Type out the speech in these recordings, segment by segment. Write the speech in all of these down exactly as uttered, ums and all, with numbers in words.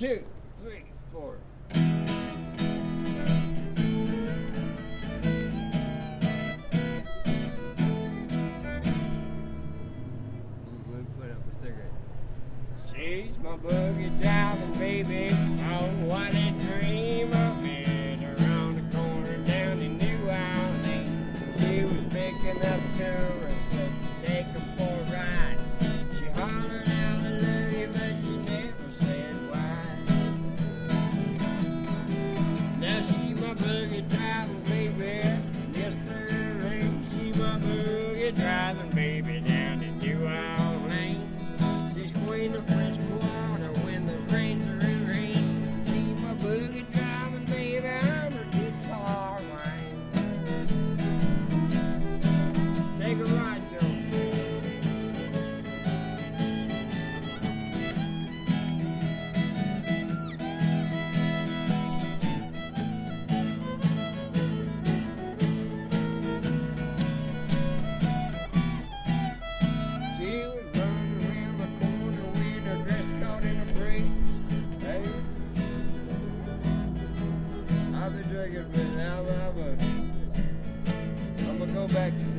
two, three, four. She's my boogie diving baby. Oh, what a dream of it. Around the corner down in New Orleans, she was picking up tourists to take her for a ride. She hollered hallelujah, but she never said why. Now she's my boogie diving baby. Yes, sir, she's my boogie diving baby down in New Orleans. In the French Quarter when the rains are in rain, see my boogie driving baby on her guitar line. Take a ride, Joe. She was good, but now I'm gonna, I'm gonna go back to this.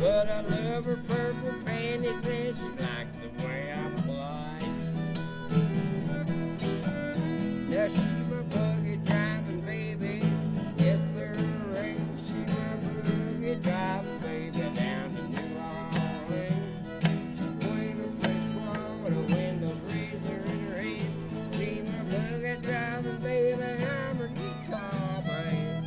But I love her purple panties and she likes the way I fly. Now she's my boogie driving baby. Yes, sir, she's my boogie driving baby down to New Orleans. She's queen of fresh water when the breeze are in her hand. She's my boogie driving baby, I'm her guitar man.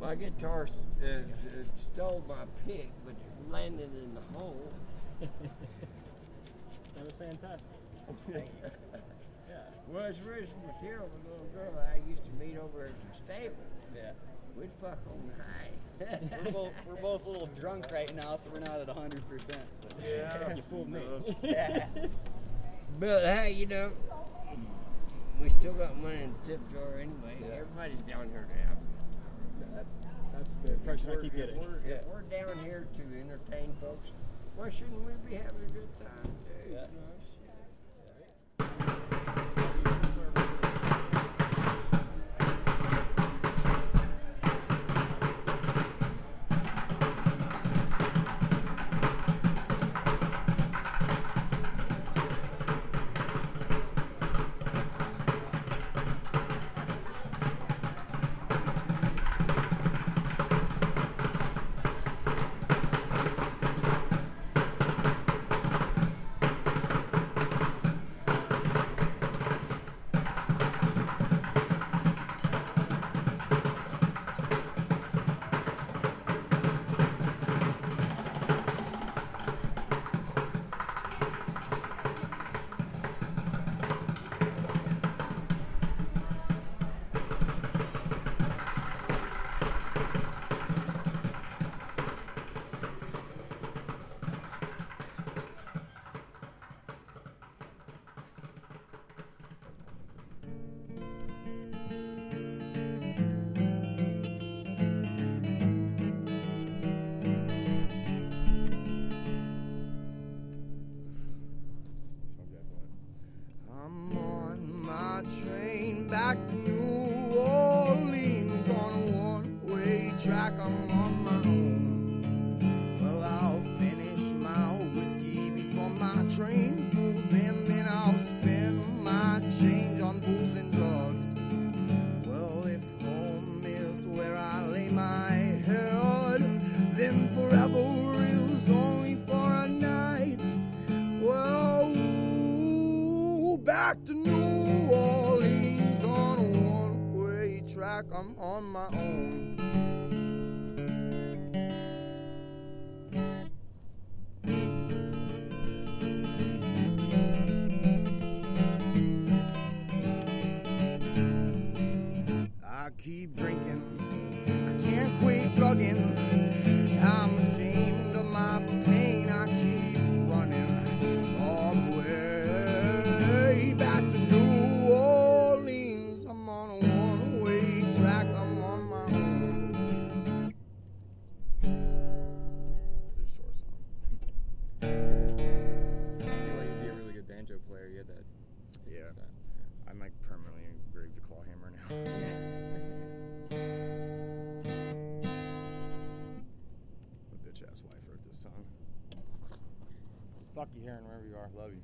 My guitar uh, stole my pick, but it landed in the hole. That was fantastic. Thank you. Yeah. Well, it's original material with a little girl I used to meet over at the stables. Yeah. We'd fuck on high. we're, both, we're both a little drunk right now, so we're not at one hundred percent. Yeah. You fooled me. Yeah. But hey, you know, we still got money in the tip drawer anyway. Yeah. Everybody's down here now. That's that's the impression I keep getting. If we're, yeah. if we're down here to entertain folks, why shouldn't we be having a good time too? Yeah. track, I'm on my own. Well, I'll finish my whiskey before my train pulls in, then I'll spend my change on booze and drugs. Well, if home is where I lay my head, then forever is only for a night. Well, ooh, back to New Orleans on a one-way track, I'm on my own. I keep drinking, I can't quit drugging, I'm ashamed of my pain, I keep running all the way back to New Orleans, I'm on a one-way track, I'm on my own. It's a short song. Anyway, you'd be a really good banjo player, you had that. Yeah, yeah. I'm like permanently engraved a claw hammer now. Ass wife wrote this song. Fuck you, Heron, wherever you are. Love you.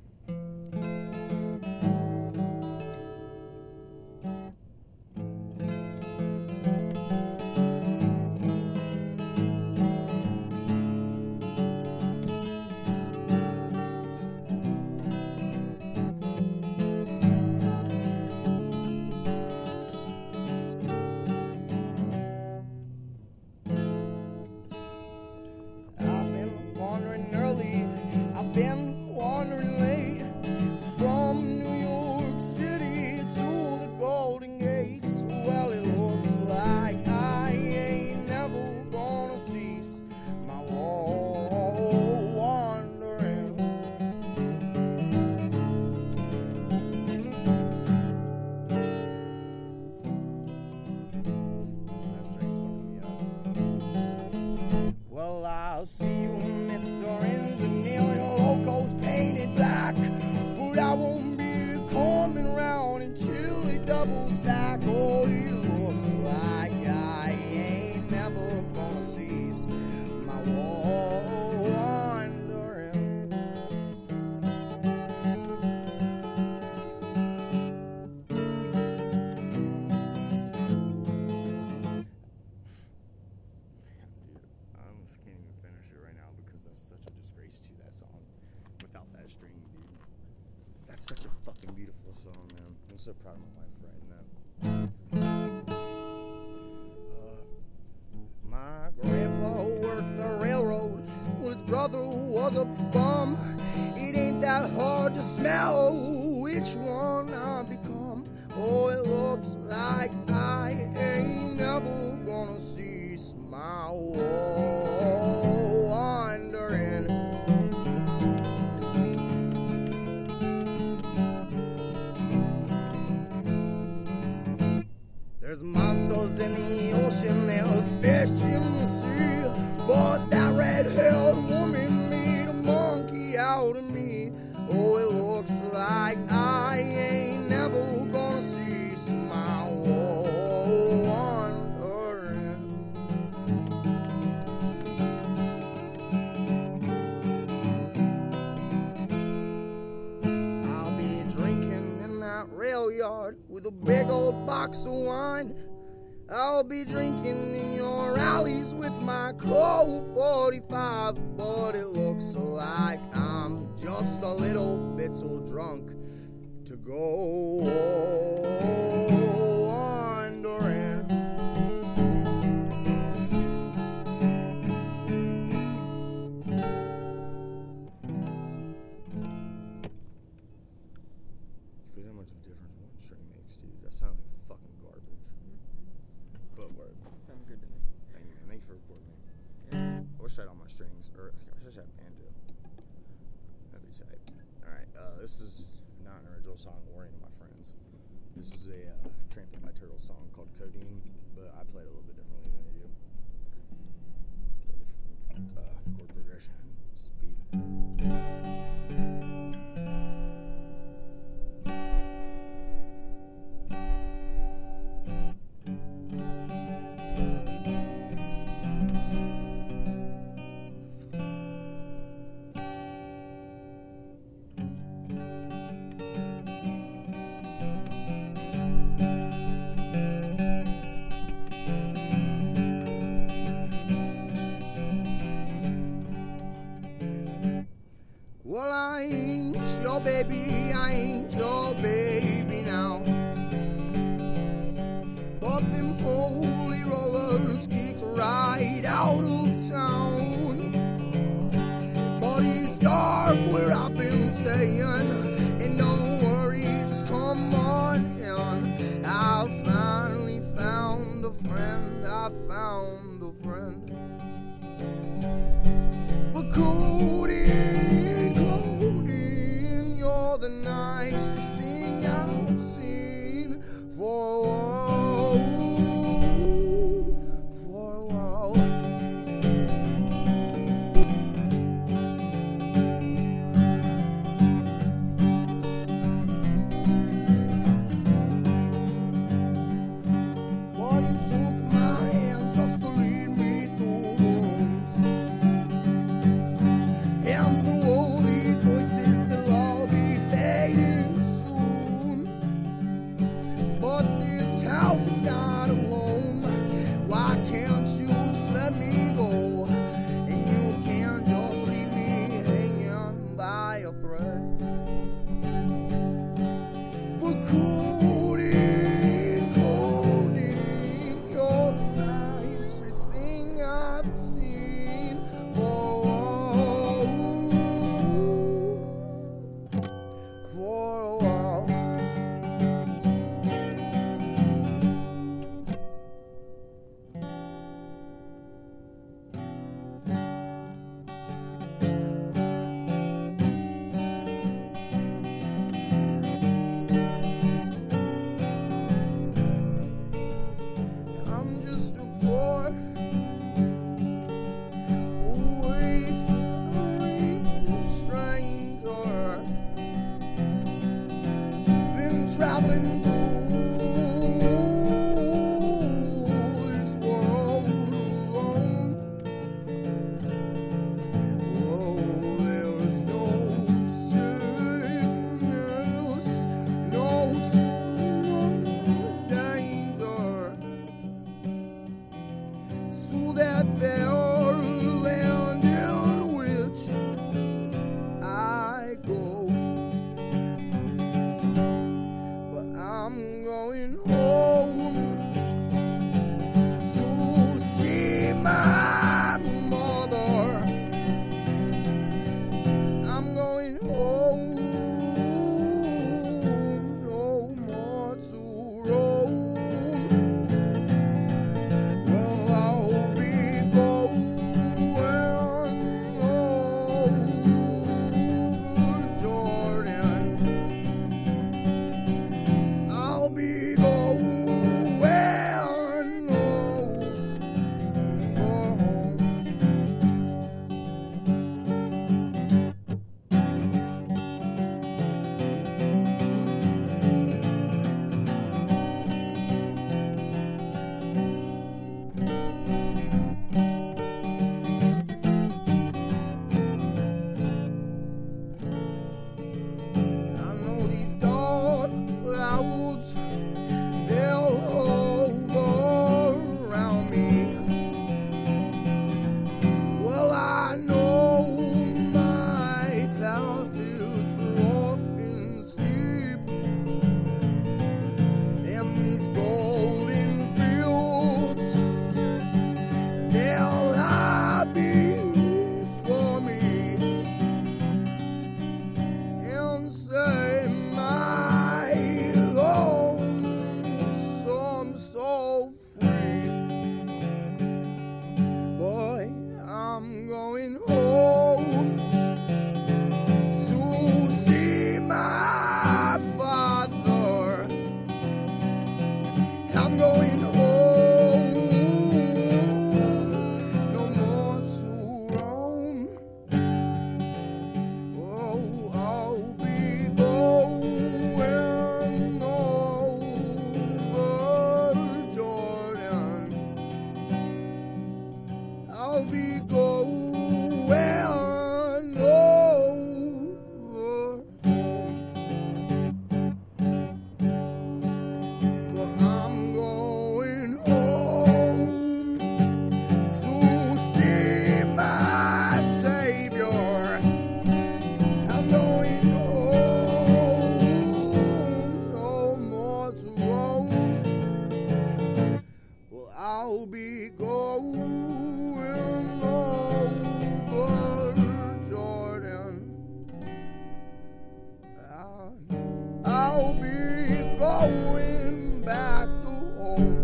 With a big old box of wine, I'll be drinking in your alleys with my Colt forty-five, but it looks like I'm just a little bit so drunk to go wandering. Look how much of a difference one string makes, dude. That sounds like fucking garbage. But word. Sounds good to me. Thank you, man. Thank you for recording me. Yeah. I wish I had all my strings. Or I wish I had banjo. That'd be tight. Alright, uh, this is not an original song, Worrying to My Friends. This is a uh, Trampling by Turtles song called Codeine, but I played it a little bit differently than they do. Play different uh, chord progression, speed. Thank you. baby, I ain't your baby now. But them holy rollers kicked right out of town. But it's dark where I've been staying, and don't worry, just come on in. I finally found a friend, I found a friend. But Cody, the nicest thing I've seen for a while, for a while. Well, you took my hand just to lead me through the rooms, and through all these voices. It's not a home. Why can't you just let me go? And you can't just leave me hanging by a thread. But Cody, Cody, you're the nicest thing I've seen for for a while. Traveling through this world alone. Oh, there's no sickness, no danger. So that fair land in which I go, I'm going home to see my mother. I'm going home, no more to roam. Well, I'll be going over Jordan. Be going home. I know these dark clouds, they'll hover around me. Well, I know my clouds were off in sleep, and these golden fields, they'll lie before me and say my so free. Boy, I'm going home to see my father. I'm going home, no more to roam. Oh, I'll be going we go well. But I'm going will be going over Jordan. I'll, I'll be going back to home.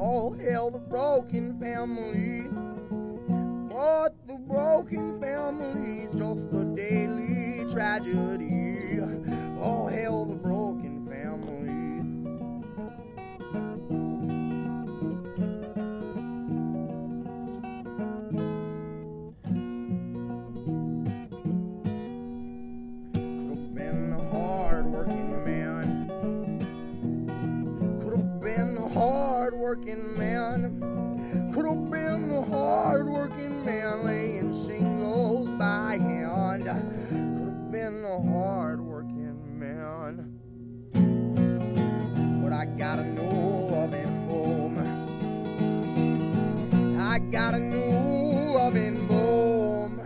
All hail the broken family, but the broken family's just a daily tragedy. All hail the broken family. Could've been a hard-working man. Could've been a hard. Hard-working man, could have been a hard-working man laying singles by hand. Could have been a hard-working man, but I got a new loving boom. I got a new loving boom.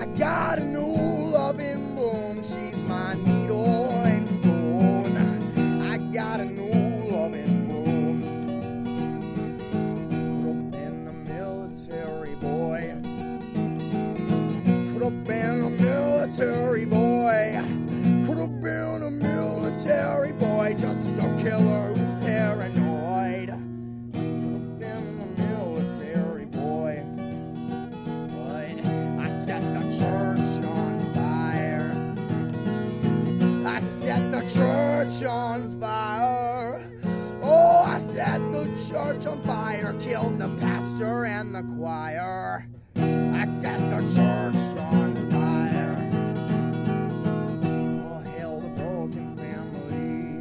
I got a new loving boom. She's my needle and spoon. I got a new. Could've been a military boy. Could've been a military boy, just a killer who's paranoid. Could've been a military boy, but I set the church on fire. I set the church on fire. Oh, I set the church on fire. Killed the pastor and the choir. I set the church on fire. All hail the broken family.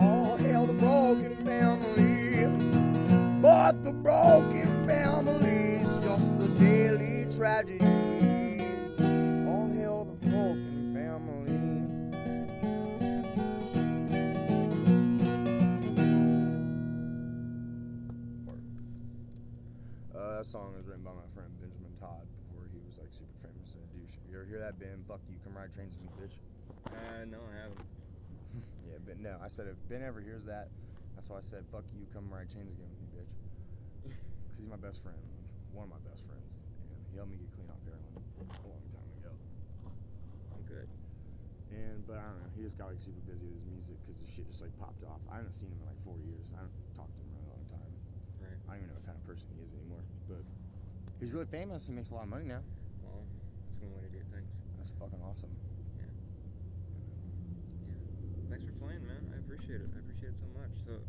All hail the broken family. But the broken family's just the daily tragedy. All hail the broken family. That song was written by my friend Benjamin Todd before he was like super famous and a douche. You ever hear that, Ben? Fuck you, come ride trains with me, bitch. Uh, no, I haven't. Yeah, but no, I said if Ben ever hears that, that's why I said fuck you, come ride trains again with me, bitch. Because he's my best friend, one of my best friends, and he helped me get clean off heroin a long time ago. I'm good. And but I don't know, he just got like super busy with his music because the shit just like popped off. I haven't seen him in like four years. I haven't talked to him in a long time. Right. I don't even know what kind of person he is anymore, but he's really famous. He makes a lot of money now. Well, that's one way to do things. That's fucking awesome. Yeah. Yeah. Thanks for playing, man. I appreciate it. I appreciate it so much. So